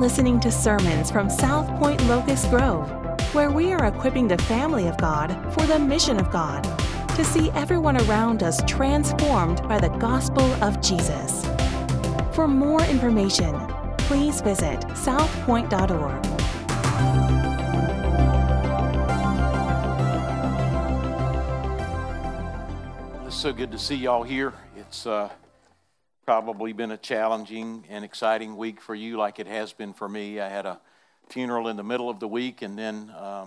listening to sermons from South Point Locust Grove, where we are equipping the family of God for the mission of God, to see everyone around us transformed by the gospel of Jesus. For more information, please visit southpoint.org. It's so good to see y'all here. It's probably been a challenging and exciting week for you, like it has been for me. I had a funeral in the middle of the week, and then a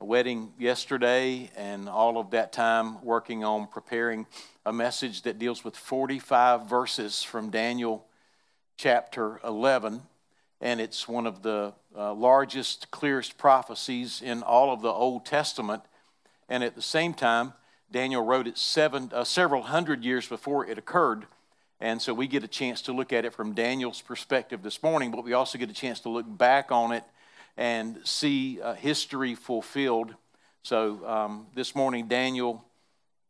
wedding yesterday, and all of that time working on preparing a message that deals with 45 verses from Daniel chapter 11. And it's one of the largest, clearest prophecies in all of the Old Testament. And at the same time, Daniel wrote it several hundred years before it occurred, and so we get a chance to look at it from Daniel's perspective this morning, but we also get a chance to look back on it and see history fulfilled. So this morning, Daniel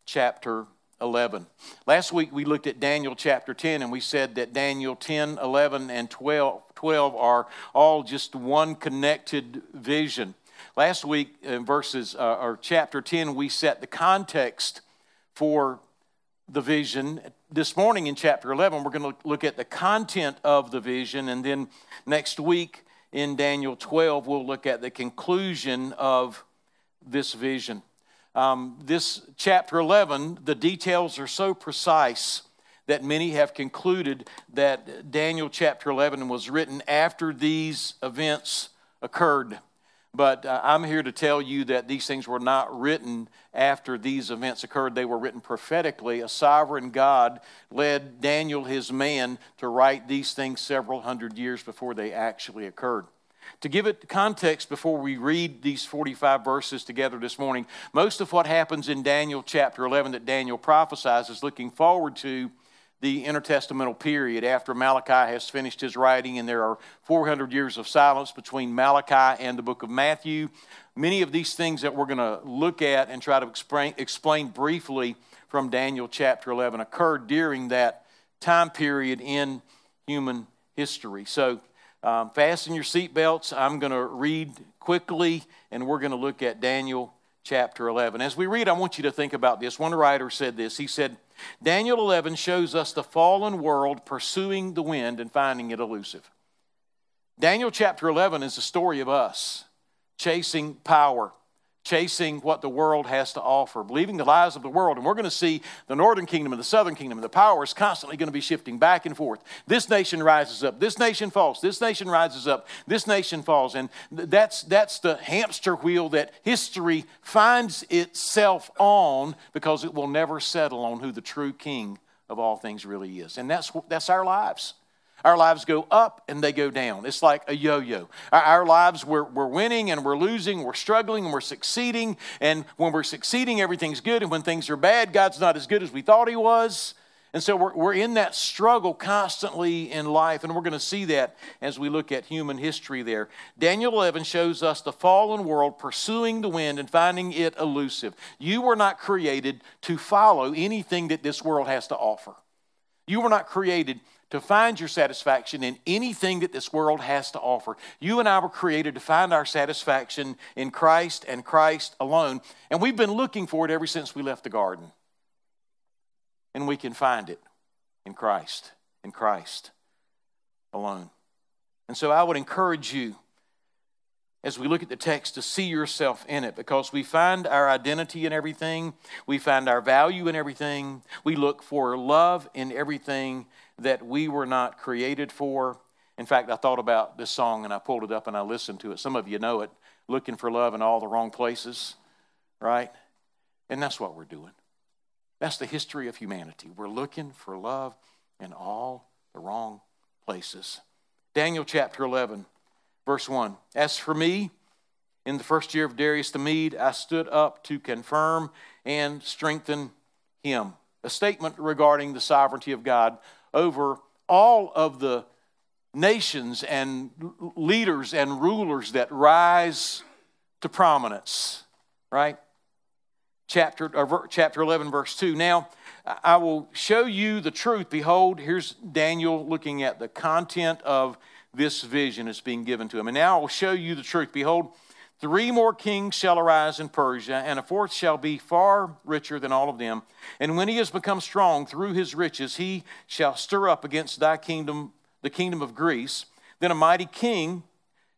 chapter 11. Last week, we looked at Daniel chapter 10, and we said that Daniel 10, 11, and 12 are all just one connected vision. Last week, in chapter 10, we set the context for the vision. This morning in chapter 11, we're going to look at the content of the vision, and then next week in Daniel 12, we'll look at the conclusion of this vision. This chapter 11, the details are so precise that many have concluded that Daniel chapter 11 was written after these events occurred. But I'm here to tell you that these things were not written after these events occurred. They were written prophetically. A sovereign God led Daniel, his man, to write these things several hundred years before they actually occurred. To give it context before we read these 45 verses together this morning, most of what happens in Daniel chapter 11 that Daniel prophesies is looking forward to the intertestamental period after Malachi has finished his writing, and there are 400 years of silence between Malachi and the book of Matthew. Many of these things that we're going to look at and try to explain briefly from Daniel chapter 11 occurred during that time period in human history. So fasten your seatbelts. I'm going to read quickly, and we're going to look at Daniel chapter 11. As we read, I want you to think about this. One writer said this. He said, Daniel 11 shows us the fallen world pursuing the wind and finding it elusive. Daniel chapter 11 is the story of us chasing power, chasing what the world has to offer, believing the lies of the world. And we're going to see the northern kingdom and the southern kingdom, and the power is constantly going to be shifting back and forth. This nation rises up, this nation falls, this nation rises up, this nation falls. And that's the hamster wheel that history finds itself on, because it will never settle on who the true king of all things really is. And that's our lives. Our lives go up and they go down. It's like a yo-yo. Our lives, we're winning and we're losing, we're struggling and we're succeeding. And when we're succeeding, everything's good. And when things are bad, God's not as good as we thought he was. And so we're in that struggle constantly in life. And we're going to see that as we look at human history there. Daniel 11 shows us the fallen world pursuing the wind and finding it elusive. You were not created to follow anything that this world has to offer. You were not created to find your satisfaction in anything that this world has to offer. You and I were created to find our satisfaction in Christ and Christ alone. And we've been looking for it ever since we left the garden. And we can find it in Christ alone. And so I would encourage you, as we look at the text, to see yourself in it, because we find our identity in everything. We find our value in everything. We look for love in everything that we were not created for. In fact, I thought about this song, and I pulled it up and I listened to it. Some of you know it, looking for love in all the wrong places, right? And that's what we're doing. That's the history of humanity. We're looking for love in all the wrong places. Daniel chapter 11. Verse 1, as for me, in the first year of Darius the Mede, I stood up to confirm and strengthen him. A statement regarding the sovereignty of God over all of the nations and leaders and rulers that rise to prominence, right? Chapter 11, verse 2. Now, I will show you the truth. Behold, here's Daniel looking at the content of this vision is being given to him. And now I will show you the truth. Behold, 3 more kings shall arise in Persia, and a 4th shall be far richer than all of them. And when he has become strong through his riches, he shall stir up against thy kingdom, the kingdom of Greece. Then a mighty king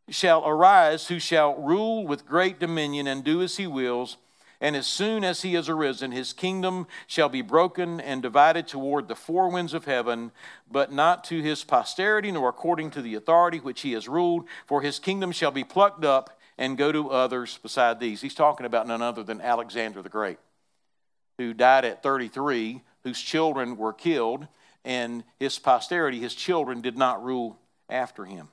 shall arise, who shall rule with great dominion and do as he wills. And as soon as he has arisen, his kingdom shall be broken and divided toward the 4 winds of heaven, but not to his posterity, nor according to the authority which he has ruled. For his kingdom shall be plucked up and go to others beside these. He's talking about none other than Alexander the Great, who died at 33, whose children were killed, and his posterity, his children, did not rule after him.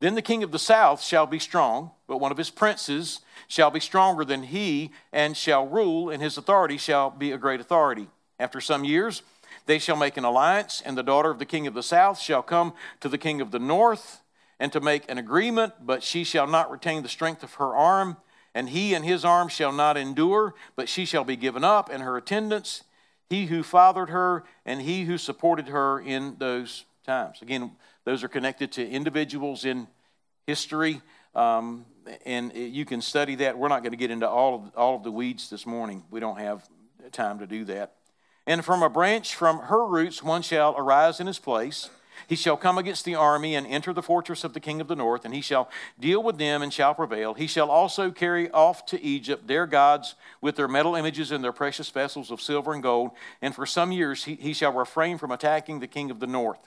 Then the king of the south shall be strong, but one of his princes shall be stronger than he, and shall rule, and his authority shall be a great authority. After some years, they shall make an alliance, and the daughter of the king of the south shall come to the king of the north, and to make an agreement, but she shall not retain the strength of her arm, and he and his arm shall not endure, but she shall be given up, and her attendants, he who fathered her, and he who supported her in those times. Again, those are connected to individuals in history, and you can study that. We're not going to get into all of the weeds this morning. We don't have time to do that. And from a branch from her roots one shall arise in his place. He shall come against the army and enter the fortress of the king of the north, and he shall deal with them and shall prevail. He shall also carry off to Egypt their gods with their metal images and their precious vessels of silver and gold, and for some years he shall refrain from attacking the king of the north.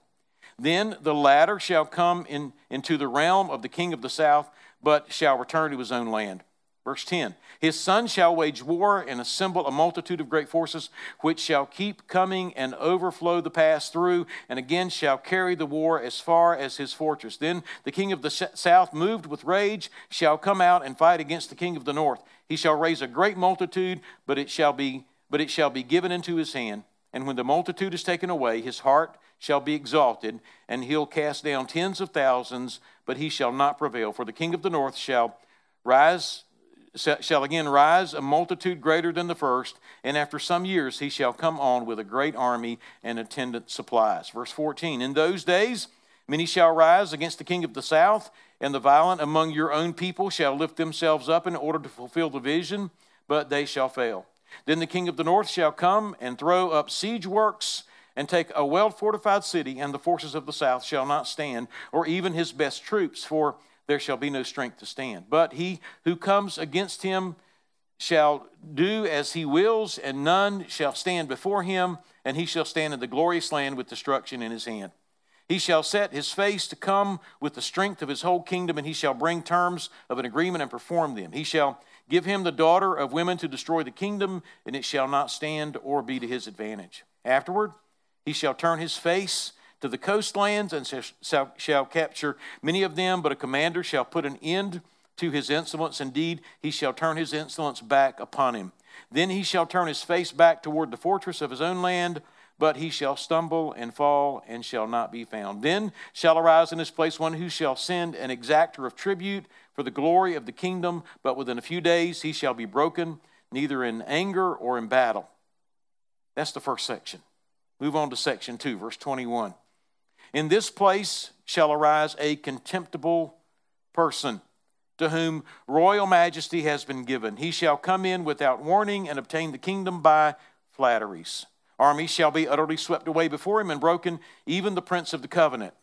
Then the latter shall come into the realm of the king of the south, but shall return to his own land. Verse 10, his son shall wage war and assemble a multitude of great forces, which shall keep coming and overflow the pass through, and again shall carry the war as far as his fortress. Then the king of the south, moved with rage, shall come out and fight against the king of the north. He shall raise a great multitude, but it shall be given into his hand. And when the multitude is taken away, his heart shall be exalted, and he'll cast down tens of thousands, but he shall not prevail. For the king of the north shall again rise a multitude greater than the first, and after some years he shall come on with a great army and attendant supplies. Verse 14, in those days many shall rise against the king of the south, and the violent among your own people shall lift themselves up in order to fulfill the vision, but they shall fail. Then the king of the north shall come and throw up siege works and take a well-fortified city, and the forces of the south shall not stand, or even his best troops, for there shall be no strength to stand. But he who comes against him shall do as he wills, and none shall stand before him, and he shall stand in the glorious land with destruction in his hand. He shall set his face to come with the strength of his whole kingdom, and he shall bring terms of an agreement and perform them. He shall give him the daughter of women to destroy the kingdom, and it shall not stand or be to his advantage. Afterward, he shall turn his face to the coastlands and shall capture many of them, but a commander shall put an end to his insolence. Indeed, he shall turn his insolence back upon him. Then he shall turn his face back toward the fortress of his own land, but he shall stumble and fall and shall not be found. Then shall arise in his place one who shall send an exactor of tribute for the glory of the kingdom, but within a few days he shall be broken, neither in anger or in battle. That's the first section. Move on to section 2, verse 21. In this place shall arise a contemptible person, to whom royal majesty has been given. He shall come in without warning and obtain the kingdom by flatteries. Armies shall be utterly swept away before him and broken, even the prince of the covenant.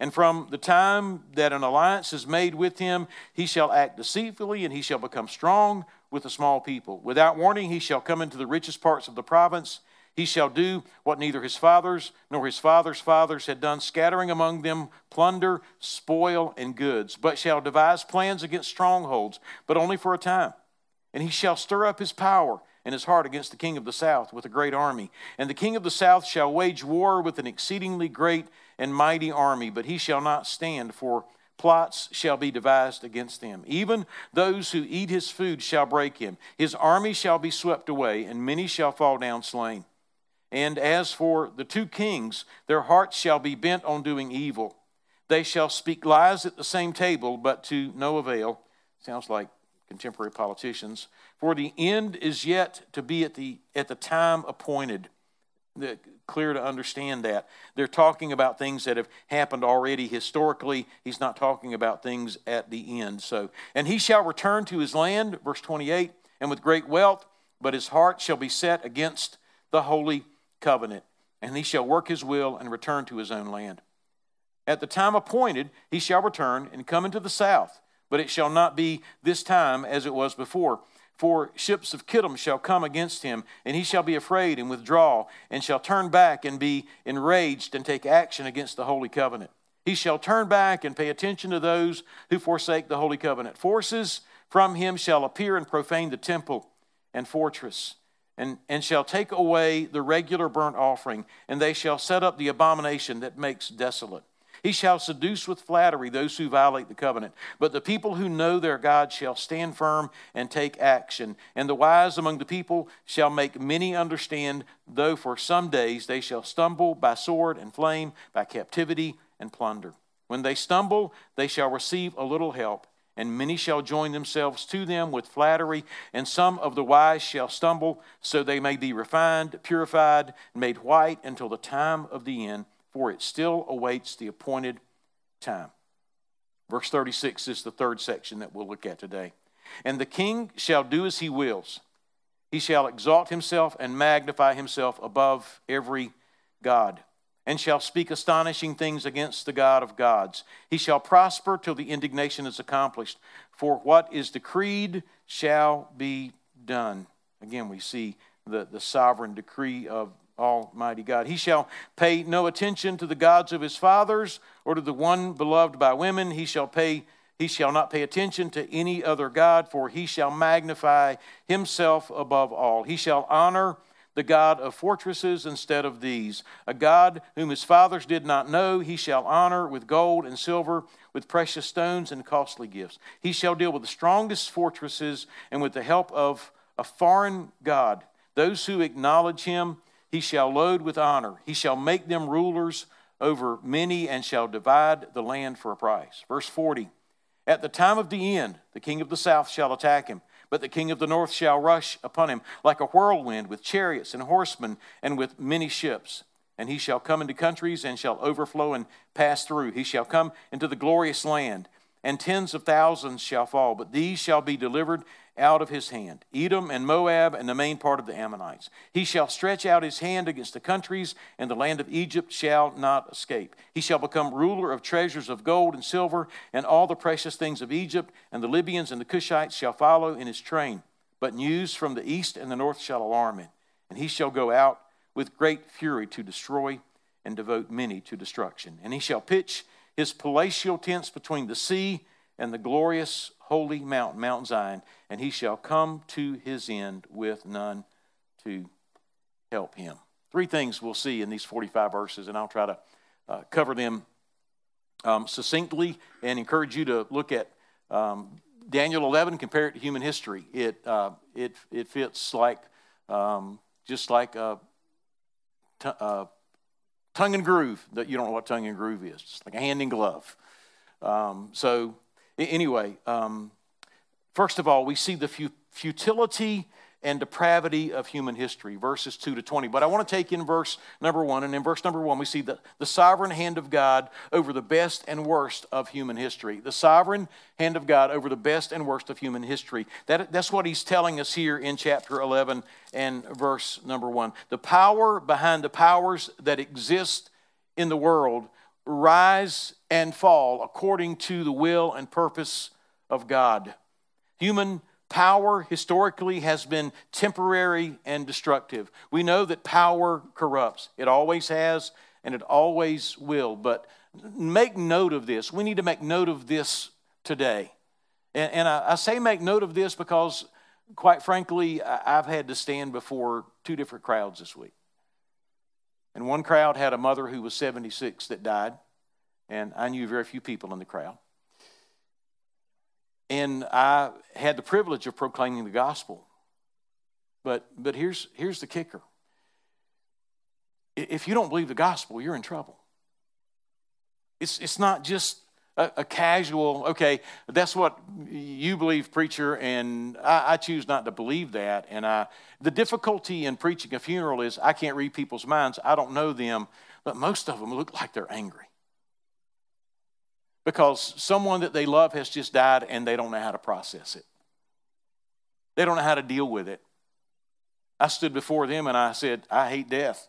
And from the time that an alliance is made with him, he shall act deceitfully, and he shall become strong with a small people. Without warning, he shall come into the richest parts of the province. He shall do what neither his fathers nor his fathers' fathers had done, scattering among them plunder, spoil, and goods, but shall devise plans against strongholds, but only for a time. And he shall stir up his power and his heart against the king of the south with a great army. And the king of the south shall wage war with an exceedingly great and mighty army, but he shall not stand, for plots shall be devised against him. Even those who eat his food shall break him. His army shall be swept away, and many shall fall down slain. And as for the 2 kings, their hearts shall be bent on doing evil. They shall speak lies at the same table, but to no avail. Sounds like contemporary politicians. For the end is yet to be at the time appointed. clear to understand that. They're talking about things that have happened already historically. He's not talking about things at the end. So, and he shall return to his land, verse 28, and with great wealth, but his heart shall be set against the holy covenant, and he shall work his will and return to his own land. At the time appointed, he shall return and come into the south, but it shall not be this time as it was before. For ships of Kittim shall come against him, and he shall be afraid and withdraw, and shall turn back and be enraged and take action against the holy covenant. He shall turn back and pay attention to those who forsake the holy covenant. Forces from him shall appear and profane the temple and fortress, and shall take away the regular burnt offering, and they shall set up the abomination that makes desolate. He shall seduce with flattery those who violate the covenant. But the people who know their God shall stand firm and take action. And the wise among the people shall make many understand, though for some days they shall stumble by sword and flame, by captivity and plunder. When they stumble, they shall receive a little help, and many shall join themselves to them with flattery, and some of the wise shall stumble, so they may be refined, purified, made white until the time of the end. For it still awaits the appointed time. Verse 36 is the third section that we'll look at today. And the king shall do as he wills. He shall exalt himself and magnify himself above every god, and shall speak astonishing things against the God of gods. He shall prosper till the indignation is accomplished, for what is decreed shall be done. Again, we see the sovereign decree of Almighty God. He shall pay no attention to the gods of his fathers or to the one beloved by women. He shall not pay attention to any other god, for he shall magnify himself above all. He shall honor the God of fortresses instead of these. A God whom his fathers did not know, he shall honor with gold and silver, with precious stones and costly gifts. He shall deal with the strongest fortresses, and with the help of a foreign god, those who acknowledge him, he shall load with honor. He shall make them rulers over many, and shall divide the land for a price. Verse 40, at the time of the end, the king of the south shall attack him, but the king of the north shall rush upon him like a whirlwind, with chariots and horsemen and with many ships. And he shall come into countries and shall overflow and pass through. He shall come into the glorious land, and tens of thousands shall fall, but these shall be delivered out of his hand, Edom and Moab and the main part of the Ammonites. He shall stretch out his hand against the countries, and the land of Egypt shall not escape. He shall become ruler of treasures of gold and silver, and all the precious things of Egypt, and the Libyans and the Cushites shall follow in his train. But news from the east and the north shall alarm him, and he shall go out with great fury to destroy and devote many to destruction. And he shall pitch his palatial tents between the sea and the glorious holy mount, Mount Zion, and he shall come to his end with none to help him. Three things we'll see in these 45 verses, and I'll try to cover them succinctly, and encourage you to look at Daniel 11, compare it to human history. It fits like just like a tongue and groove. That you don't know what tongue and groove is. It's like a hand in glove. Anyway, first of all, we see the futility and depravity of human history, verses 2 to 20. But I want to take in verse number 1, and in verse number 1, we see the sovereign hand of God over the best and worst of human history. The sovereign hand of God over the best and worst of human history. That's what he's telling us here in chapter 11 and verse number 1. The power behind the powers that exist in the world rise and fall according to the will and purpose of God. Human power historically has been temporary and destructive. We know that power corrupts. It always has, and it always will. But make note of this. We need to make note of this today. And I say make note of this because, quite frankly, I've had to stand before two different crowds this week. And one crowd had a mother who was 76 that died, and I knew very few people in the crowd. And I had the privilege of proclaiming the gospel. But here's the kicker. If you don't believe the gospel, you're in trouble. It's not just A casual, okay, that's what you believe, preacher, and I choose not to believe that. And the difficulty in preaching a funeral is I can't read people's minds. I don't know them, but most of them look like they're angry because someone that they love has just died and they don't know how to process it. They don't know how to deal with it. I stood before them and I said, I hate death.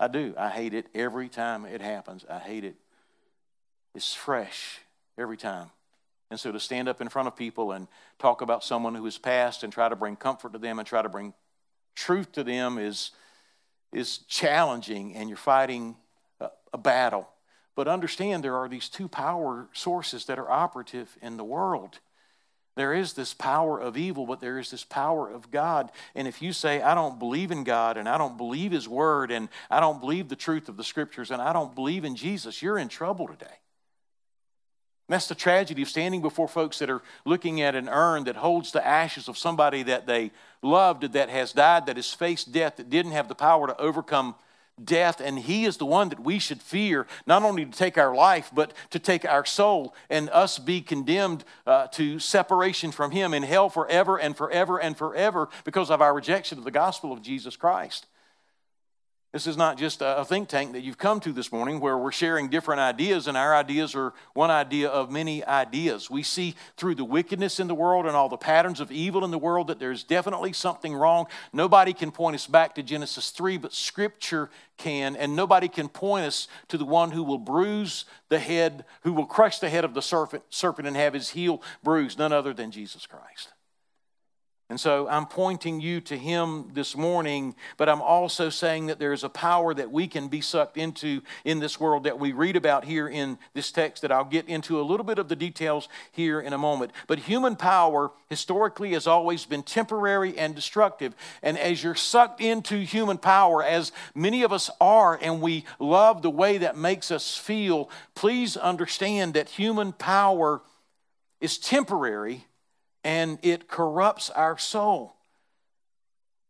I do. I hate it every time it happens. I hate it. It's fresh every time. And so to stand up in front of people and talk about someone who has passed and try to bring comfort to them and try to bring truth to them is challenging, and you're fighting a battle. But understand there are these two power sources that are operative in the world. There is this power of evil, but there is this power of God. And if you say, I don't believe in God, and I don't believe his word, and I don't believe the truth of the scriptures, and I don't believe in Jesus, you're in trouble today. That's the tragedy of standing before folks that are looking at an urn that holds the ashes of somebody that they loved, that has died, that has faced death, that didn't have the power to overcome death. And he is the one that we should fear, not only to take our life, but to take our soul and us be condemned to separation from him in hell forever and forever and forever because of our rejection of the gospel of Jesus Christ. This is not just a think tank that you've come to this morning where we're sharing different ideas, and our ideas are one idea of many ideas. We see through the wickedness in the world and all the patterns of evil in the world that there's definitely something wrong. Nobody can point us back to Genesis 3, but Scripture can, and nobody can point us to the one who will bruise the head, who will crush the head of the serpent and have his heel bruised, none other than Jesus Christ. And so I'm pointing you to him this morning, but I'm also saying that there is a power that we can be sucked into in this world that we read about here in this text that I'll get into a little bit of the details here in a moment. But human power historically has always been temporary and destructive. And as you're sucked into human power, as many of us are, and we love the way that makes us feel, please understand that human power is temporary and it corrupts our soul.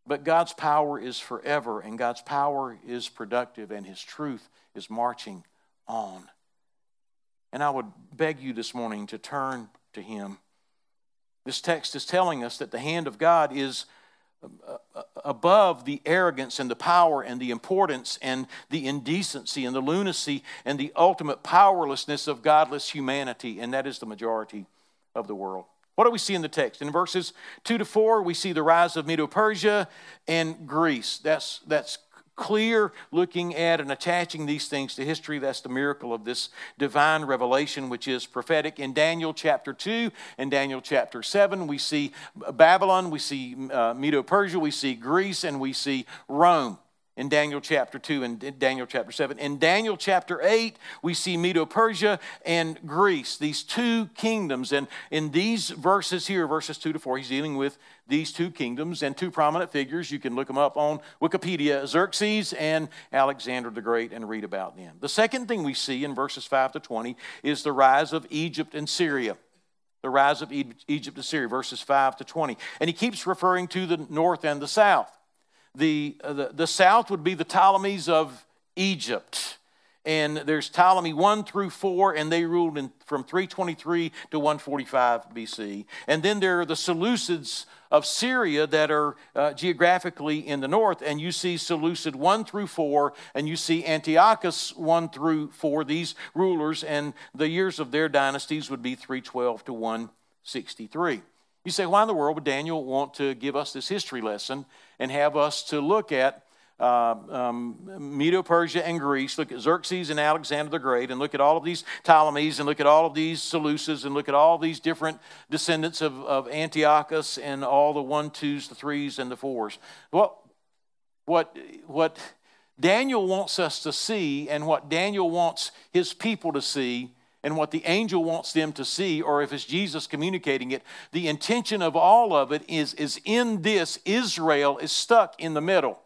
But God's power is forever, and God's power is productive, and his truth is marching on. And I would beg you this morning to turn to him. This text is telling us that the hand of God is above the arrogance and the power and the importance and the indecency and the lunacy and the ultimate powerlessness of godless humanity, and that is the majority of the world. What do we see in the text? In verses 2 to 4, we see the rise of Medo-Persia and Greece. That's clear, looking at and attaching these things to history. That's the miracle of this divine revelation, which is prophetic. In Daniel chapter 2 and Daniel chapter 7, we see Babylon, we see Medo-Persia, we see Greece, and we see Rome. In Daniel chapter 2 and Daniel chapter 7. In Daniel chapter 8, we see Medo-Persia and Greece, these two kingdoms. And in these verses here, verses 2 to 4, he's dealing with these two kingdoms and two prominent figures. You can look them up on Wikipedia, Xerxes and Alexander the Great, and read about them. The second thing we see in verses 5 to 20 is the rise of Egypt and Syria. The rise of Egypt and Syria, verses 5 to 20. And he keeps referring to the north and the south. The south would be the Ptolemies of Egypt. And there's Ptolemy 1 through 4, and they ruled from 323 to 145 BC. And then there are the Seleucids of Syria that are geographically in the north, and you see Seleucid 1 through 4, and you see Antiochus 1 through 4, these rulers, and the years of their dynasties would be 312 to 163. You say, why in the world would Daniel want to give us this history lesson and have us to look at Medo-Persia and Greece, look at Xerxes and Alexander the Great, and look at all of these Ptolemies, and look at all of these Seleucids, and look at all these different descendants of Antiochus and all the 1, 2s, the 3s, and the 4s? Well, what Daniel wants us to see, and what Daniel wants his people to see, and what the angel wants them to see, or if it's Jesus communicating it, the intention of all of it is in this, Israel is stuck in the middle.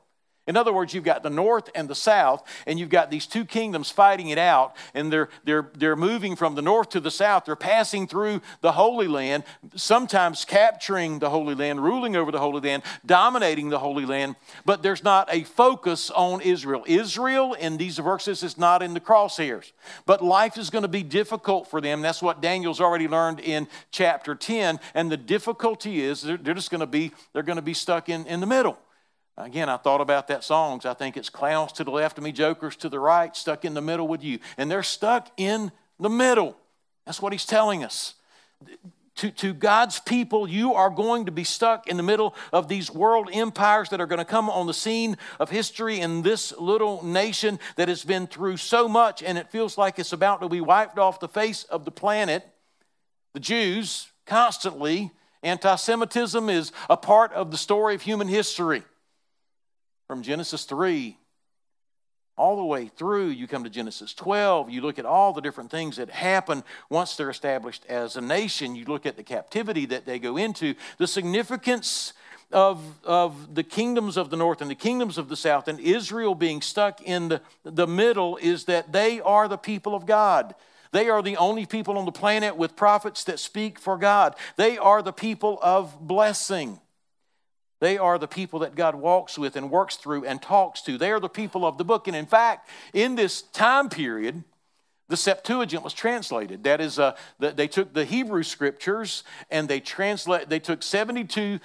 In other words, you've got the north and the south, and you've got these two kingdoms fighting it out, and they're moving from the north to the south. They're passing through the Holy Land, sometimes capturing the Holy Land, ruling over the Holy Land, dominating the Holy Land, but there's not a focus on Israel. Israel, in these verses, is not in the crosshairs, but life is going to be difficult for them. That's what Daniel's already learned in chapter 10, and the difficulty is they're going to be stuck in the middle. Again, I thought about that song. I think it's clowns to the left of me, jokers to the right, stuck in the middle with you. And they're stuck in the middle. That's what he's telling us. To God's people, you are going to be stuck in the middle of these world empires that are going to come on the scene of history in this little nation that has been through so much, and it feels like it's about to be wiped off the face of the planet. The Jews, constantly, anti-Semitism is a part of the story of human history. From Genesis 3 all the way through, you come to Genesis 12. You look at all the different things that happen once they're established as a nation. You look at the captivity that they go into, the significance of the kingdoms of the north and the kingdoms of the south, and Israel being stuck in the middle is that they are the people of God. They are the only people on the planet with prophets that speak for God. They are the people of blessing. They are the people that God walks with and works through and talks to. They are the people of the book. And in fact, in this time period, the Septuagint was translated. That is, they took the Hebrew scriptures and they took 72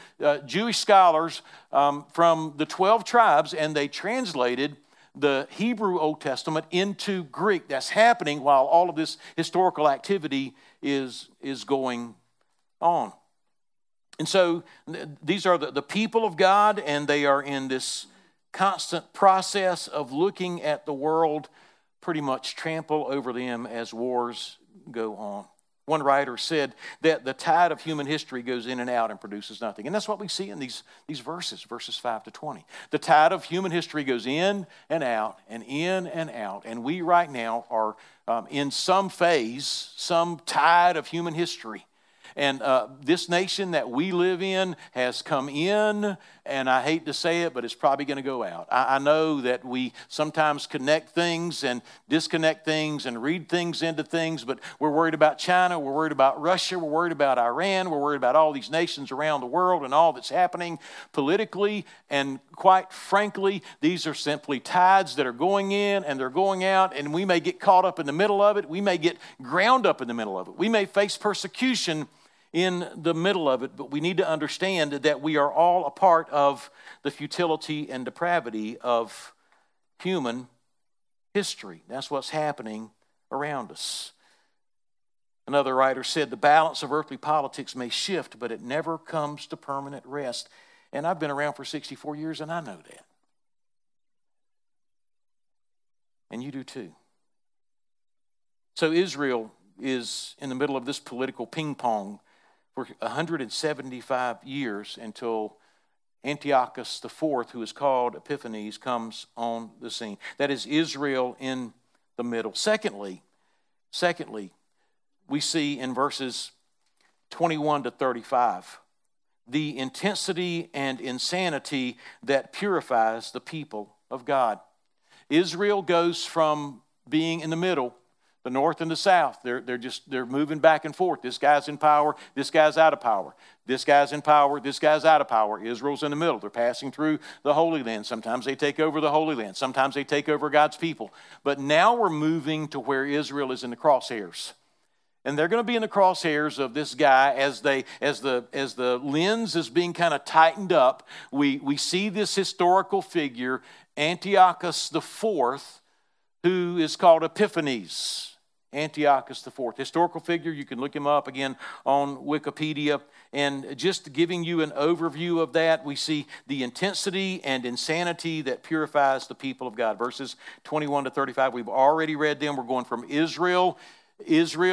Jewish scholars from the 12 tribes, and they translated the Hebrew Old Testament into Greek. That's happening while all of this historical activity is going on. And so these are the people of God, and they are in this constant process of looking at the world pretty much trample over them as wars go on. One writer said that the tide of human history goes in and out and produces nothing. And that's what we see in these verses 5 to 20. The tide of human history goes in and out and in and out. And we right now are in some phase, some tide of human history. And this nation that we live in has come in, and I hate to say it, but it's probably going to go out. I know that we sometimes connect things and disconnect things and read things into things, but we're worried about China, we're worried about Russia, we're worried about Iran, we're worried about all these nations around the world and all that's happening politically. And quite frankly, these are simply tides that are going in and they're going out, and we may get caught up in the middle of it. We may get ground up in the middle of it. We may face persecution in the middle of it, but we need to understand that we are all a part of the futility and depravity of human history. That's what's happening around us. Another writer said, the balance of earthly politics may shift, but it never comes to permanent rest. And I've been around for 64 years, and I know that. And you do too. So Israel is in the middle of this political ping pong for 175 years until Antiochus IV, who is called Epiphanes, comes on the scene. That is Israel in the middle. Secondly, we see in verses 21 to 35 the intensity and insanity that purifies the people of God. Israel goes from being in the middle, the north and the south, they're moving back and forth. This guy's in power, this guy's out of power. This guy's in power, this guy's out of power. Israel's in the middle. They're passing through the Holy Land. Sometimes they take over the Holy Land. Sometimes they take over God's people. But now we're moving to where Israel is in the crosshairs. And they're going to be in the crosshairs of this guy as the lens is being kind of tightened up. We see this historical figure, Antiochus IV, who is called Epiphanes. Antiochus IV, historical figure. You can look him up again on Wikipedia. And just giving you an overview of that, we see the intensity and insanity that purifies the people of God. Verses 21 to 35, we've already read them. We're going from Israel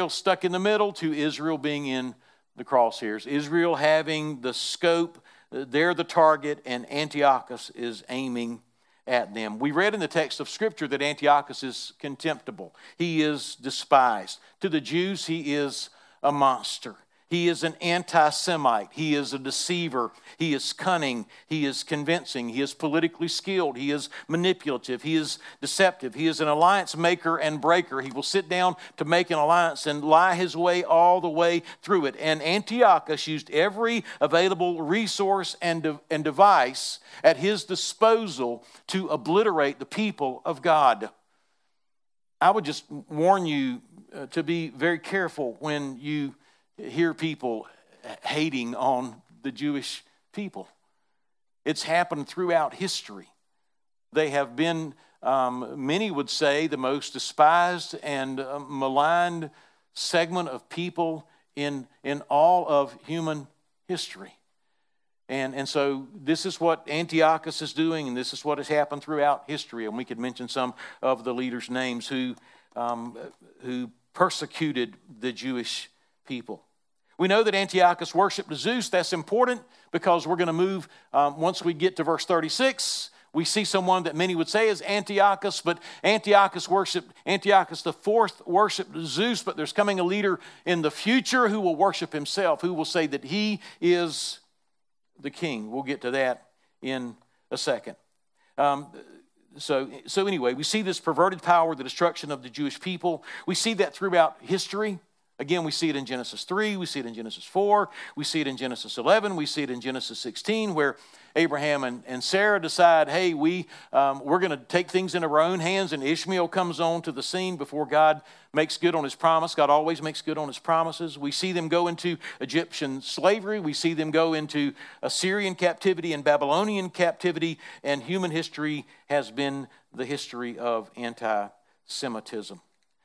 stuck in the middle, to Israel being in the crosshairs. Israel having the scope, they're the target, and Antiochus is aiming at them. We read in the text of Scripture that Antiochus is contemptible. He is despised. To the Jews, he is a monster. He is an anti-Semite. He is a deceiver. He is cunning. He is convincing. He is politically skilled. He is manipulative. He is deceptive. He is an alliance maker and breaker. He will sit down to make an alliance and lie his way all the way through it. And Antiochus used every available resource and device at his disposal to obliterate the people of God. I would just warn you to be very careful when you hear people hating on the Jewish people. It's happened throughout history. They have been, many would say, the most despised and maligned segment of people in all of human history. And so this is what Antiochus is doing, and this is what has happened throughout history. And we could mention some of the leaders' names who persecuted the Jewish people. We know that Antiochus worshipped Zeus. That's important because we're going to move, once we get to verse 36, we see someone that many would say is Antiochus, but Antiochus the fourth worshipped Zeus, but there's coming a leader in the future who will worship himself, who will say that he is the king. We'll get to that in a second. So anyway, we see this perverted power, the destruction of the Jewish people. We see that throughout history. Again, we see it in Genesis 3, we see it in Genesis 4, we see it in Genesis 11, we see it in Genesis 16, where Abraham and Sarah decide, hey, we're going to take things into our own hands, and Ishmael comes on to the scene before God makes good on his promise. God always makes good on his promises. We see them go into Egyptian slavery. We see them go into Assyrian captivity and Babylonian captivity, and human history has been the history of anti-Semitism.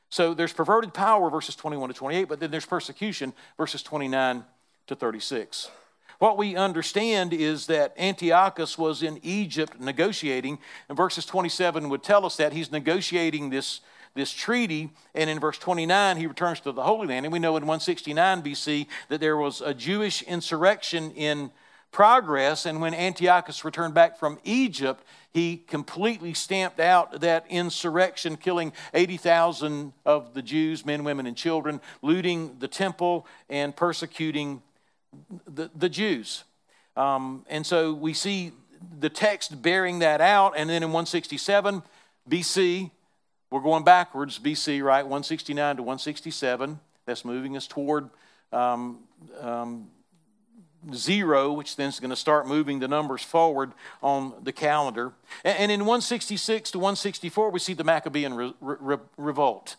So there's perverted power, verses 21 to 28, but then there's persecution, verses 29 to 36. What we understand is that Antiochus was in Egypt negotiating, and verses 27 would tell us that he's negotiating this treaty, and in verse 29, he returns to the Holy Land, and we know in 169 BC that there was a Jewish insurrection in progress, and when Antiochus returned back from Egypt, he completely stamped out that insurrection, killing 80,000 of the Jews, men, women, and children, looting the temple and persecuting the Jews. And so we see the text bearing that out, and then in 167 BC, we're going backwards, BC, right, 169 to 167, that's moving us toward zero, which then is going to start moving the numbers forward on the calendar. And in 166 to 164, we see the Maccabean revolt.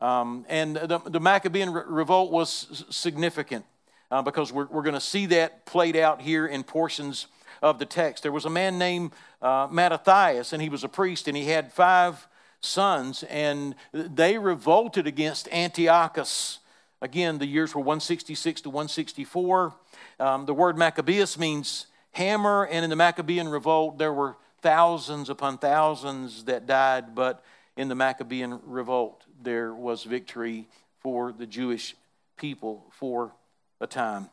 And the Maccabean revolt was significant because we're going to see that played out here in portions of the text. There was a man named Mattathias, and he was a priest, and he had 5 sons, and they revolted against Antiochus. Again, the years were 166 to 164. The word Maccabeus means hammer, and in the Maccabean revolt, there were thousands upon thousands that died, but in the Maccabean revolt, there was victory for the Jewish people for a time.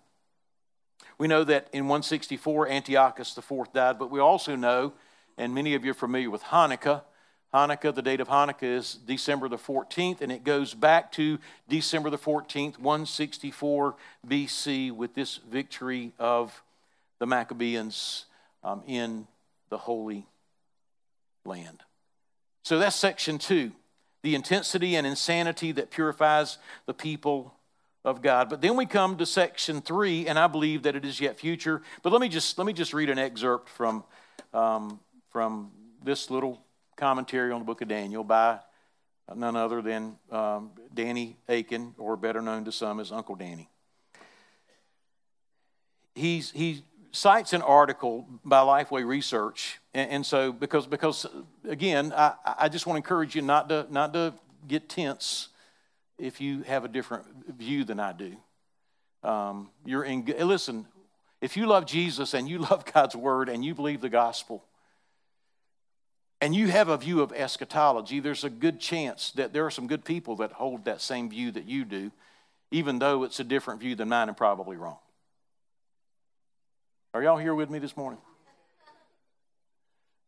We know that in 164, Antiochus IV died, but we also know, and many of you are familiar with Hanukkah. The date of Hanukkah is December the 14th, and it goes back to December the 14th, 164 BC, with this victory of the Maccabeans in the Holy Land. So that's section 2, the intensity and insanity that purifies the people of God. But then we come to section 3, and I believe that it is yet future. But let me just read an excerpt from this little commentary on the book of Daniel by none other than Danny Akin, or better known to some as Uncle Danny. He cites an article by Lifeway Research, and so because again, I just want to encourage you not to get tense if you have a different view than I do. Listen, if you love Jesus and you love God's word and you believe the gospel, and you have a view of eschatology, there's a good chance that there are some good people that hold that same view that you do, even though it's a different view than mine and probably wrong. Are y'all here with me this morning?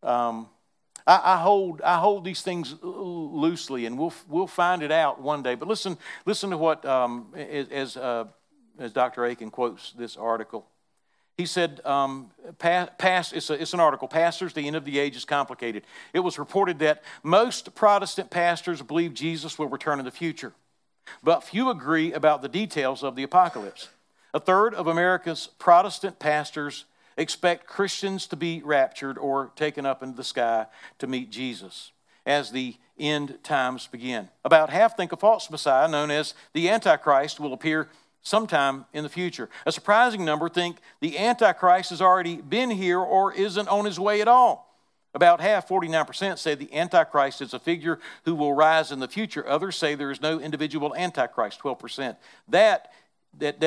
I hold these things loosely, and we'll find it out one day. But listen to what as as Dr. Akin quotes this article. He said, it's an article, Pastors, the End of the Age is Complicated. It was reported that most Protestant pastors believe Jesus will return in the future, but few agree about the details of the apocalypse. A third of America's Protestant pastors expect Christians to be raptured or taken up into the sky to meet Jesus as the end times begin. About half think a false Messiah, known as the Antichrist, will appear sometime in the future. A surprising number think the Antichrist has already been here or isn't on his way at all. About half, 49%, say the Antichrist is a figure who will rise in the future. Others say there is no individual Antichrist, 12%. That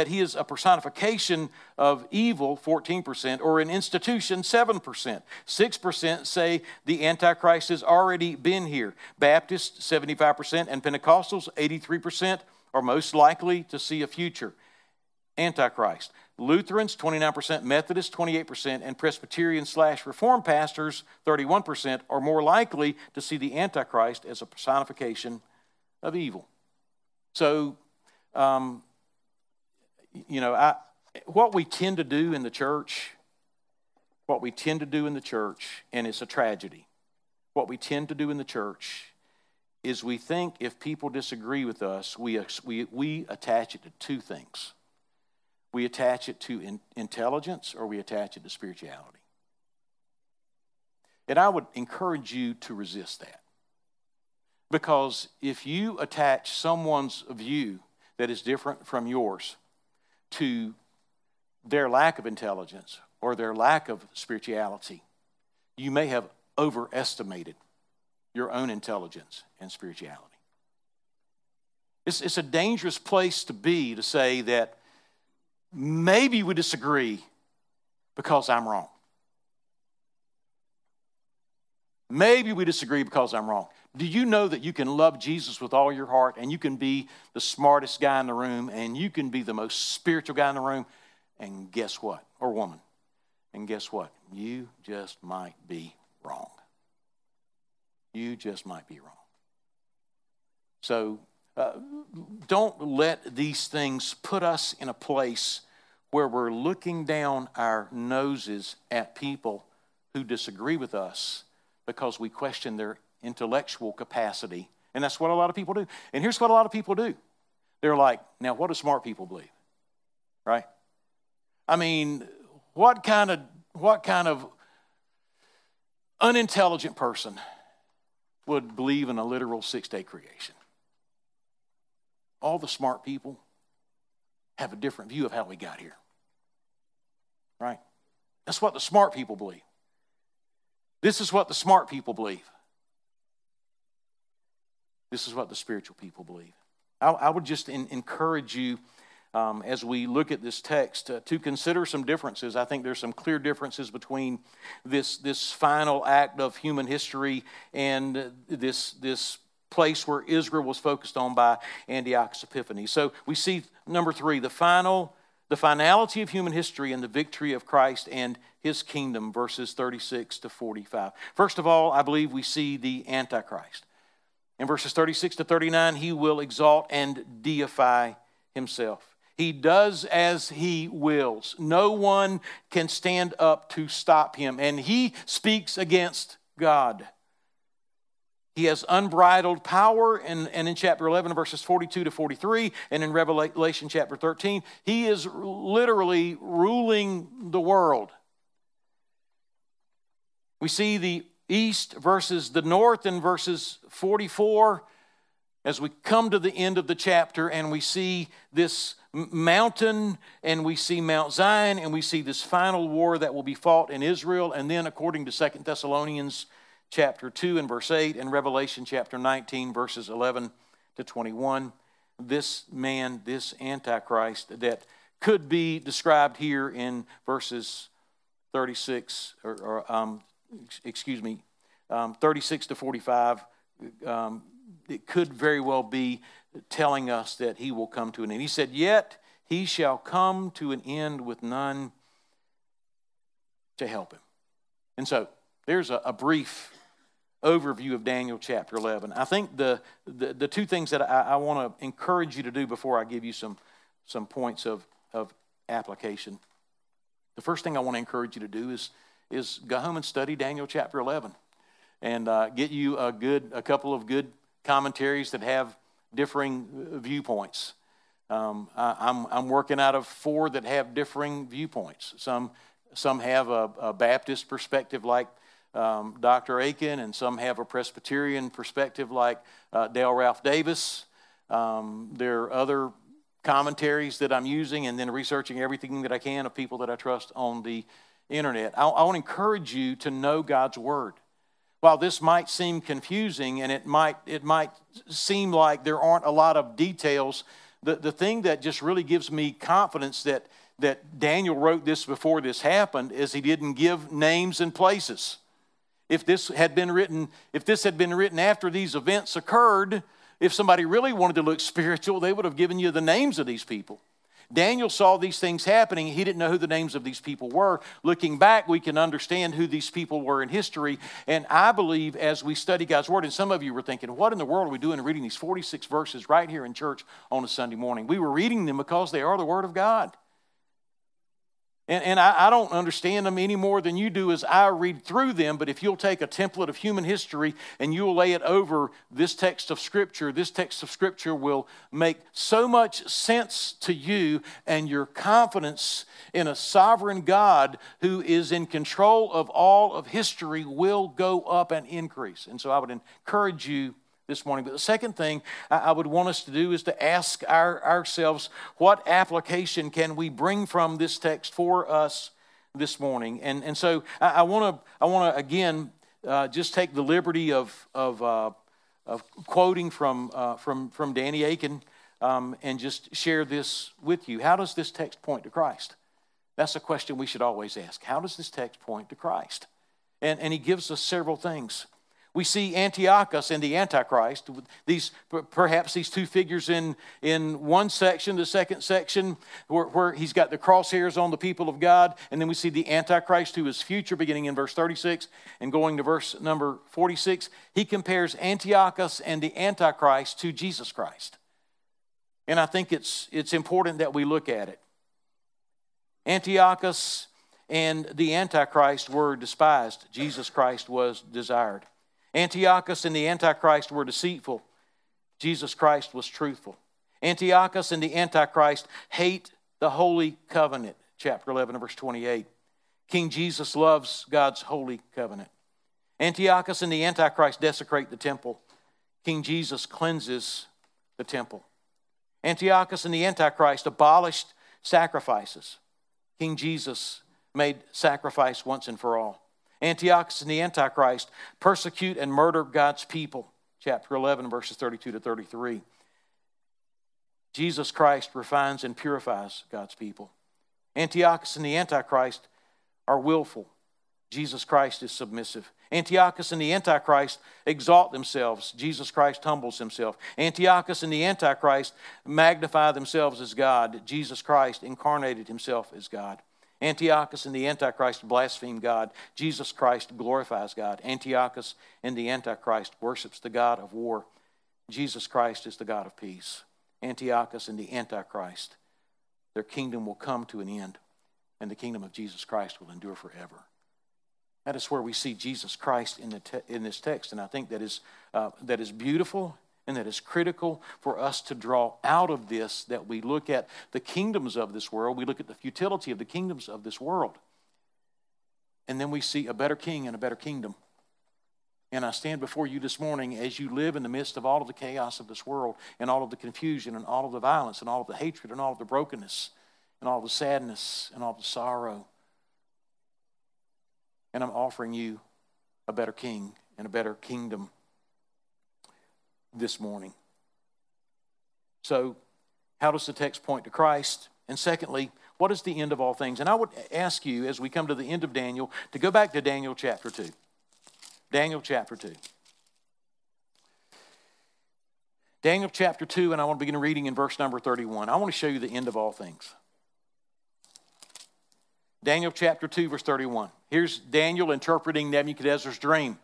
he is a personification of evil, 14%, or an institution, 7%. 6% say the Antichrist has already been here. Baptists, 75%, and Pentecostals, 83%, are most likely to see a future Antichrist. Lutherans, 29%, Methodists, 28%, and Presbyterian/Reformed pastors, 31%, are more likely to see the Antichrist as a personification of evil. So, what we tend to do in the church, and it's a tragedy, what we tend to do in the church is we think if people disagree with us, we attach it to two things. We attach it to intelligence, or we attach it to spirituality. And I would encourage you to resist that, because if you attach someone's view that is different from yours to their lack of intelligence or their lack of spirituality, you may have overestimated your own intelligence and spirituality. It's a dangerous place to be, to say that maybe we disagree because I'm wrong. Maybe we disagree because I'm wrong. Do you know that you can love Jesus with all your heart, and you can be the smartest guy in the room, and you can be the most spiritual guy in the room, and guess what? Or woman. And guess what? You just might be wrong. You just might be wrong. So don't let these things put us in a place where we're looking down our noses at people who disagree with us because we question their intellectual capacity. And that's what a lot of people do. And here's what a lot of people do. They're like, now what do smart people believe? Right? I mean, what kind of unintelligent person would believe in a literal six-day creation? All the smart people have a different view of how we got here, right? That's what the smart people believe. This is what the smart people believe. This is what the spiritual people believe. I would just encourage you, as we look at this text, to consider some differences. I think there's some clear differences between this final act of human history and this place where Israel was focused on by Antiochus Epiphanes. So we see, number three, the finality of human history and the victory of Christ and his kingdom, verses 36 to 45. First of all, I believe we see the Antichrist. In verses 36 to 39, he will exalt and deify himself. He does as he wills. No one can stand up to stop him. And he speaks against God. He has unbridled power, and in chapter 11, verses 42 to 43, and in Revelation chapter 13, he is literally ruling the world. We see the east versus the north in verses 44, as we come to the end of the chapter, and we see this mountain, and we see Mount Zion, and we see this final war that will be fought in Israel. And then, according to 2 Thessalonians chapter 2 and verse 8, and Revelation chapter 19, verses 11 to 21, this man, this Antichrist, that could be described here in verses 36 to 45, it could very well be telling us that he will come to an end. He said, yet he shall come to an end with none to help him. And so there's a brief overview of Daniel chapter 11. I think the two things that I want to encourage you to do before I give you some points of of application. The first thing I want to encourage you to do is go home and study Daniel chapter 11 and get you a couple of good commentaries that have differing viewpoints. I'm working out of four that have differing viewpoints. Some have a Baptist perspective like Dr. Akin, and some have a Presbyterian perspective like Dale Ralph Davis. There are other commentaries that I'm using, and then researching everything that I can of people that I trust on the internet. I want to encourage you to know God's Word. While this might seem confusing, and it might seem like there aren't a lot of details, the thing that just really gives me confidence that Daniel wrote this before this happened is he didn't give names and places. If this had been written after these events occurred, if somebody really wanted to look spiritual, they would have given you the names of these people. Daniel saw these things happening. He didn't know who the names of these people were. Looking back, we can understand who these people were in history. And I believe as we study God's Word, and some of you were thinking, what in the world are we doing reading these 46 verses right here in church on a Sunday morning? We were reading them because they are the Word of God. And I don't understand them any more than you do as I read through them, but if you'll take a template of human history and you'll lay it over this text of Scripture will make so much sense to you, and your confidence in a sovereign God who is in control of all of history will go up and increase. And so I would encourage you this morning. But the second thing I would want us to do is to ask ourselves, what application can we bring from this text for us this morning? And so I want to again just take the liberty of quoting from Danny Akin and just share this with you. How does this text point to Christ? That's a question we should always ask. How does this text point to Christ? And he gives us several things. We see Antiochus and the Antichrist, perhaps these two figures in one section, the second section, where he's got the crosshairs on the people of God. And then we see the Antichrist, who is future, beginning in verse 36 and going to verse number 46. He compares Antiochus and the Antichrist to Jesus Christ. And I think it's important that we look at it. Antiochus and the Antichrist were despised. Jesus Christ was desired. Antiochus and the Antichrist were deceitful. Jesus Christ was truthful. Antiochus and the Antichrist hate the Holy Covenant, chapter 11, verse 28. King Jesus loves God's Holy Covenant. Antiochus and the Antichrist desecrate the temple. King Jesus cleanses the temple. Antiochus and the Antichrist abolished sacrifices. King Jesus made sacrifice once and for all. Antiochus and the Antichrist persecute and murder God's people. Chapter 11, verses 32 to 33. Jesus Christ refines and purifies God's people. Antiochus and the Antichrist are willful. Jesus Christ is submissive. Antiochus and the Antichrist exalt themselves. Jesus Christ humbles himself. Antiochus and the Antichrist magnify themselves as God. Jesus Christ incarnated himself as God. Antiochus and the Antichrist blaspheme God. Jesus Christ glorifies God. Antiochus and the Antichrist worships the God of war. Jesus Christ is the God of peace. Antiochus and the Antichrist, their kingdom will come to an end, and the kingdom of Jesus Christ will endure forever. That is where we see Jesus Christ in this text, and I think that is beautiful. And that is critical for us to draw out of this, that we look at the kingdoms of this world, we look at the futility of the kingdoms of this world, and then we see a better king and a better kingdom. And I stand before you this morning as you live in the midst of all of the chaos of this world and all of the confusion and all of the violence and all of the hatred and all of the brokenness and all of the sadness and all of the sorrow. And I'm offering you a better king and a better kingdom this morning. So, how does the text point to Christ? And secondly, what is the end of all things? And I would ask you, as we come to the end of Daniel, to go back to Daniel chapter 2. Daniel chapter 2. Daniel chapter 2, and I want to begin reading in verse number 31. I want to show you the end of all things. Daniel chapter 2, verse 31. Here's Daniel interpreting Nebuchadnezzar's dream.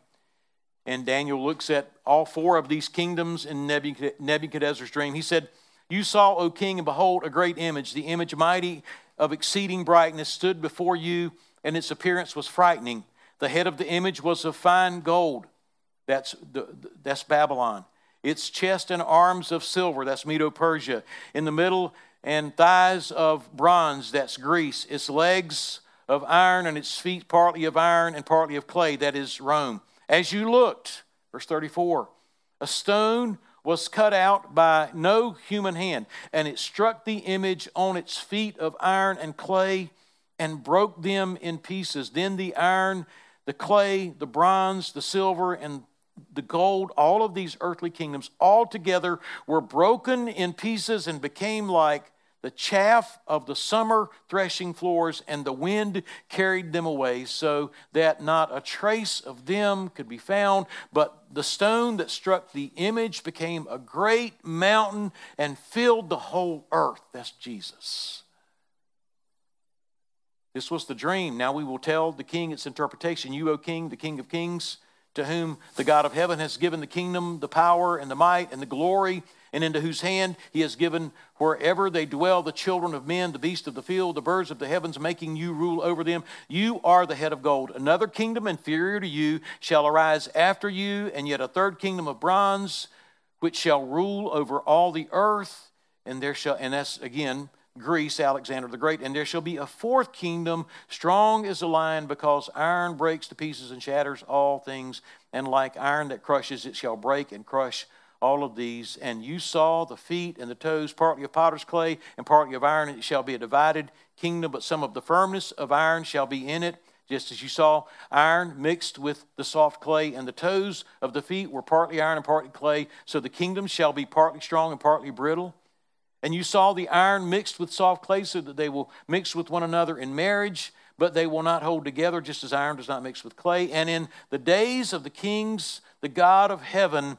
And Daniel looks at all four of these kingdoms in Nebuchadnezzar's dream. He said, You saw, O king, and behold, a great image. The image mighty of exceeding brightness stood before you, and its appearance was frightening. The head of the image was of fine gold. That's Babylon. Its chest and arms of silver. That's Medo-Persia. In the middle and thighs of bronze. That's Greece. Its legs of iron and its feet partly of iron and partly of clay. That is Rome. As you looked, verse 34, a stone was cut out by no human hand, and it struck the image on its feet of iron and clay and broke them in pieces. Then the iron, the clay, the bronze, the silver, and the gold, all of these earthly kingdoms all together were broken in pieces and became like the chaff of the summer threshing floors, and the wind carried them away, so that not a trace of them could be found. But the stone that struck the image became a great mountain and filled the whole earth. That's Jesus. This was the dream. Now we will tell the king its interpretation. You, O king, the king of kings, to whom the God of heaven has given the kingdom, the power, and the might, and the glory, and into whose hand he has given wherever they dwell the children of men, the beasts of the field, the birds of the heavens, making you rule over them. You are the head of gold. Another kingdom inferior to you shall arise after you, and yet a third kingdom of bronze, which shall rule over all the earth. And that's, again, Greece, Alexander the Great. And there shall be a fourth kingdom, strong as a lion, because iron breaks to pieces and shatters all things. And like iron that crushes, it shall break and crush all of these. And you saw the feet and the toes, partly of potter's clay and partly of iron. It shall be a divided kingdom, but some of the firmness of iron shall be in it. Just as you saw iron mixed with the soft clay, and the toes of the feet were partly iron and partly clay. So the kingdom shall be partly strong and partly brittle. And you saw the iron mixed with soft clay, so that they will mix with one another in marriage, but they will not hold together, just as iron does not mix with clay. And in the days of the kings, the God of heaven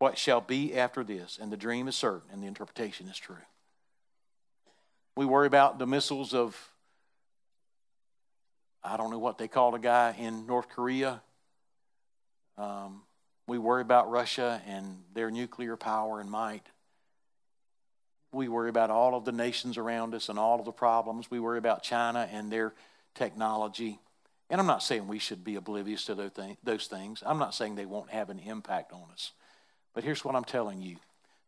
what shall be after this, and the dream is certain, and the interpretation is true. We worry about the missiles of, I don't know what they called a guy in North Korea. We worry about Russia and their nuclear power and might. We worry about all of the nations around us and all of the problems. We worry about China and their technology. And I'm not saying we should be oblivious to those things. I'm not saying they won't have an impact on us. But here's what I'm telling you,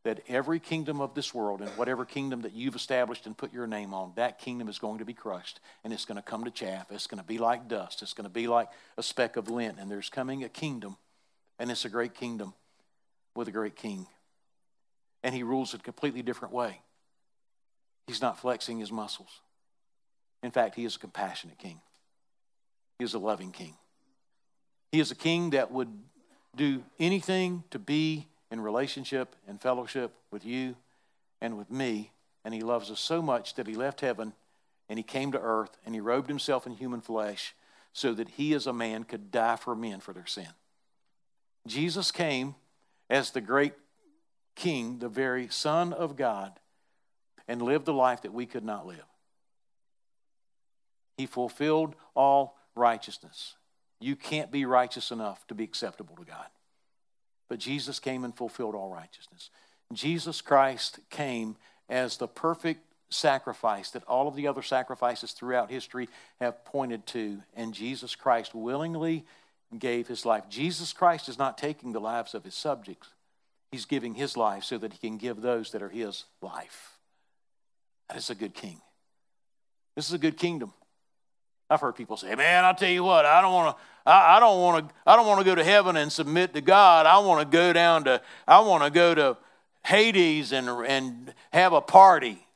that every kingdom of this world, and whatever kingdom that you've established and put your name on, that kingdom is going to be crushed, and it's going to come to chaff. It's going to be like dust. It's going to be like a speck of lint. And there's coming a kingdom, and it's a great kingdom with a great king. And he rules a completely different way. He's not flexing his muscles. In fact, he is a compassionate king. He is a loving king. He is a king that would do anything to be in relationship and fellowship with you and with me. And he loves us so much that he left heaven and he came to earth and he robed himself in human flesh so that he as a man could die for men for their sin. Jesus came as the great King, the very Son of God, and lived the life that we could not live. He fulfilled all righteousness. You can't be righteous enough to be acceptable to God. But Jesus came and fulfilled all righteousness. Jesus Christ came as the perfect sacrifice that all of the other sacrifices throughout history have pointed to, and Jesus Christ willingly gave his life. Jesus Christ is not taking the lives of his subjects. He's giving his life so that he can give those that are his life. That is a good king. This is a good kingdom. I've heard people say, "Man, I'll tell you what, I don't want to go to heaven and submit to God. I want to go to Hades and have a party.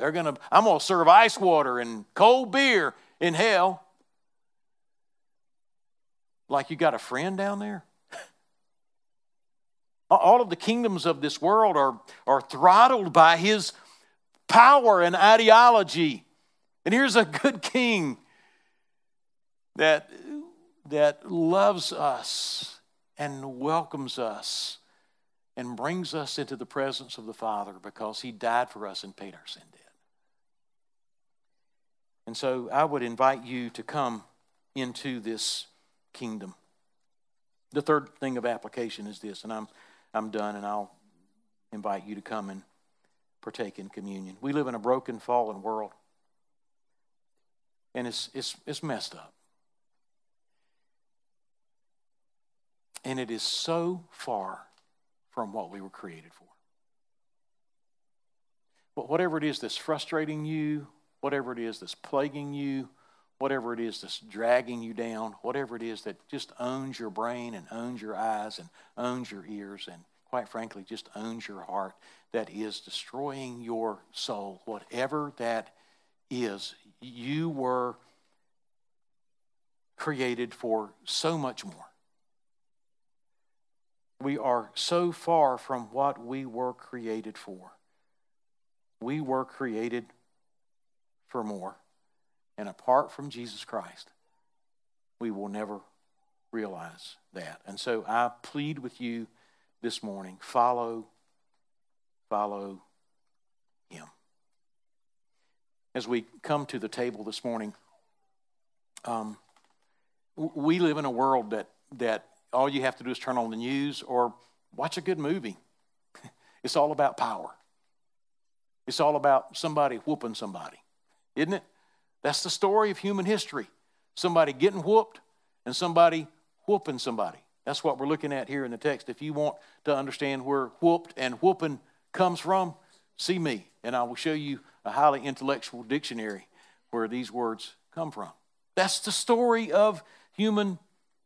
I'm going to serve ice water and cold beer in hell." Like you got a friend down there? All of the kingdoms of this world are throttled by his power and ideology. And here's a good king that loves us and welcomes us and brings us into the presence of the Father because he died for us and paid our sin debt. And so I would invite you to come into this kingdom. The third thing of application is this, and I'm done, and I'll invite you to come and partake in communion. We live in a broken, fallen world, and it's messed up. And it is so far from what we were created for. But whatever it is that's frustrating you, whatever it is that's plaguing you, whatever it is that's dragging you down, whatever it is that just owns your brain and owns your eyes and owns your ears and, quite frankly, just owns your heart, that is destroying your soul, whatever that is, you were created for so much more. We are so far from what we were created for. We were created for more. And apart from Jesus Christ, we will never realize that. And so I plead with you this morning, follow him. As we come to the table this morning, we live in a world that all you have to do is turn on the news or watch a good movie. It's all about power. It's all about somebody whooping somebody, isn't it? That's the story of human history. Somebody getting whooped and somebody whooping somebody. That's what we're looking at here in the text. If you want to understand where whooped and whooping comes from, see me, and I will show you a highly intellectual dictionary where these words come from. That's the story of human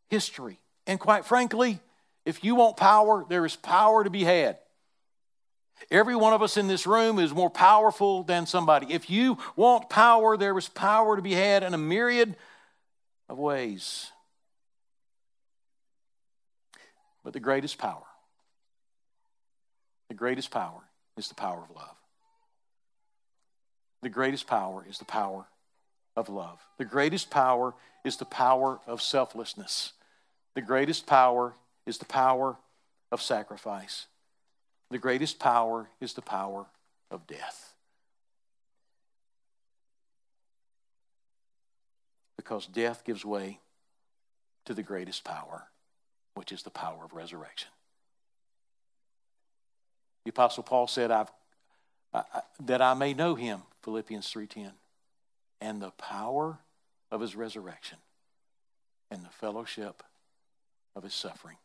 history. And quite frankly, if you want power, there is power to be had. Every one of us in this room is more powerful than somebody. If you want power, there is power to be had in a myriad of ways. But the greatest power is the power of love. The greatest power is the power of love. The greatest power is the power of selflessness. The greatest power is the power of sacrifice. The greatest power is the power of death. Because death gives way to the greatest power, which is the power of resurrection. The Apostle Paul said, that I may know him, Philippians 3:10, and the power of his resurrection and the fellowship of his suffering,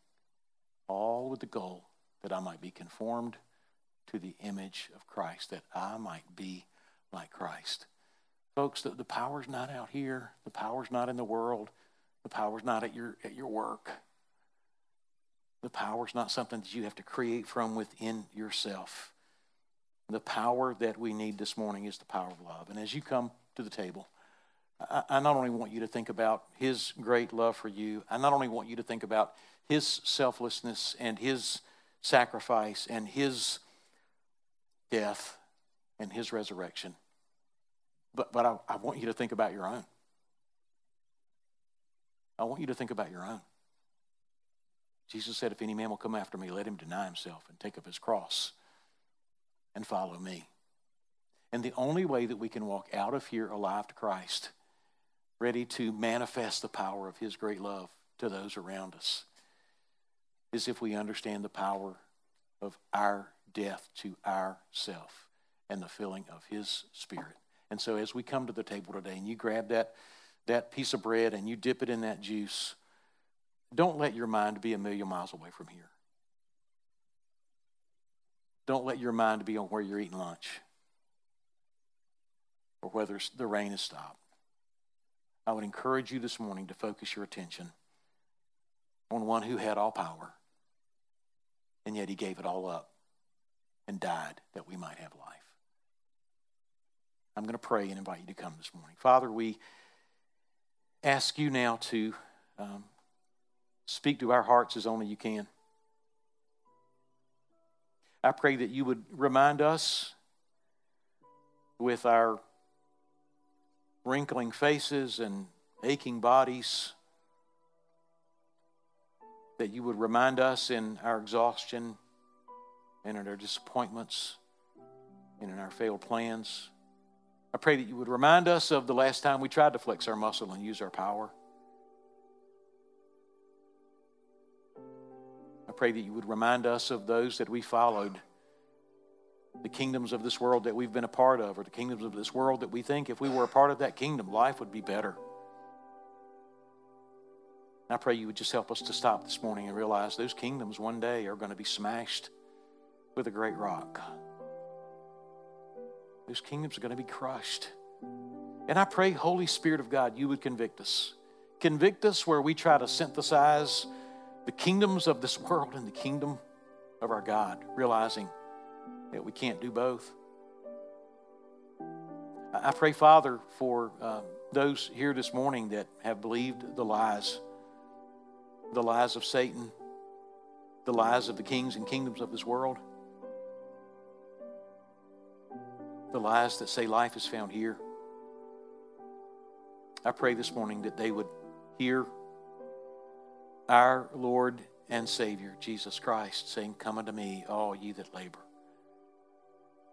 all with the goal that I might be conformed to the image of Christ, that I might be like Christ. Folks, the power's not out here. The power's not in the world. The power's not at your work. The power's not something that you have to create from within yourself. The power that we need this morning is the power of love. And as you come to the table, I not only want you to think about his great love for you, I not only want you to think about his selflessness and his sacrifice and his death and his resurrection, but I want you to think about your own. I want you to think about your own. Jesus said, if any man will come after me, let him deny himself and take up his cross and follow me. And the only way that we can walk out of here alive to Christ, ready to manifest the power of his great love to those around us, is if we understand the power of our death to ourself and the filling of his Spirit. And so as we come to the table today and you grab that piece of bread and you dip it in that juice, don't let your mind be a million miles away from here. Don't let your mind be on where you're eating lunch or whether the rain has stopped. I would encourage you this morning to focus your attention on one who had all power, and yet he gave it all up and died that we might have life. I'm going to pray and invite you to come this morning. Father, we ask you now to speak to our hearts as only you can. I pray that you would remind us with our wrinkling faces and aching bodies, that you would remind us in our exhaustion and in our disappointments and in our failed plans. I pray that you would remind us of the last time we tried to flex our muscle and use our power. I pray that you would remind us of those that we followed, the kingdoms of this world that we've been a part of, or the kingdoms of this world that we think if we were a part of that kingdom, life would be better. And I pray you would just help us to stop this morning and realize those kingdoms one day are going to be smashed with a great rock. Those kingdoms are going to be crushed. And I pray, Holy Spirit of God, you would convict us. Convict us where we try to synthesize the kingdoms of this world and the kingdom of our God, realizing that we can't do both. I pray, Father, for those here this morning that have believed the lies of Satan, the lies of the kings and kingdoms of this world, the lies that say life is found here. I pray this morning that they would hear our Lord and Savior, Jesus Christ, saying, "Come unto me, all ye that labor,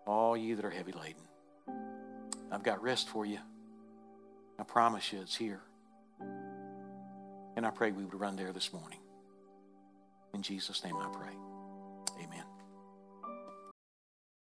all ye that are heavy laden." I've got rest for you. I promise you it's here. And I pray we would run there this morning. In Jesus' name I pray. Amen.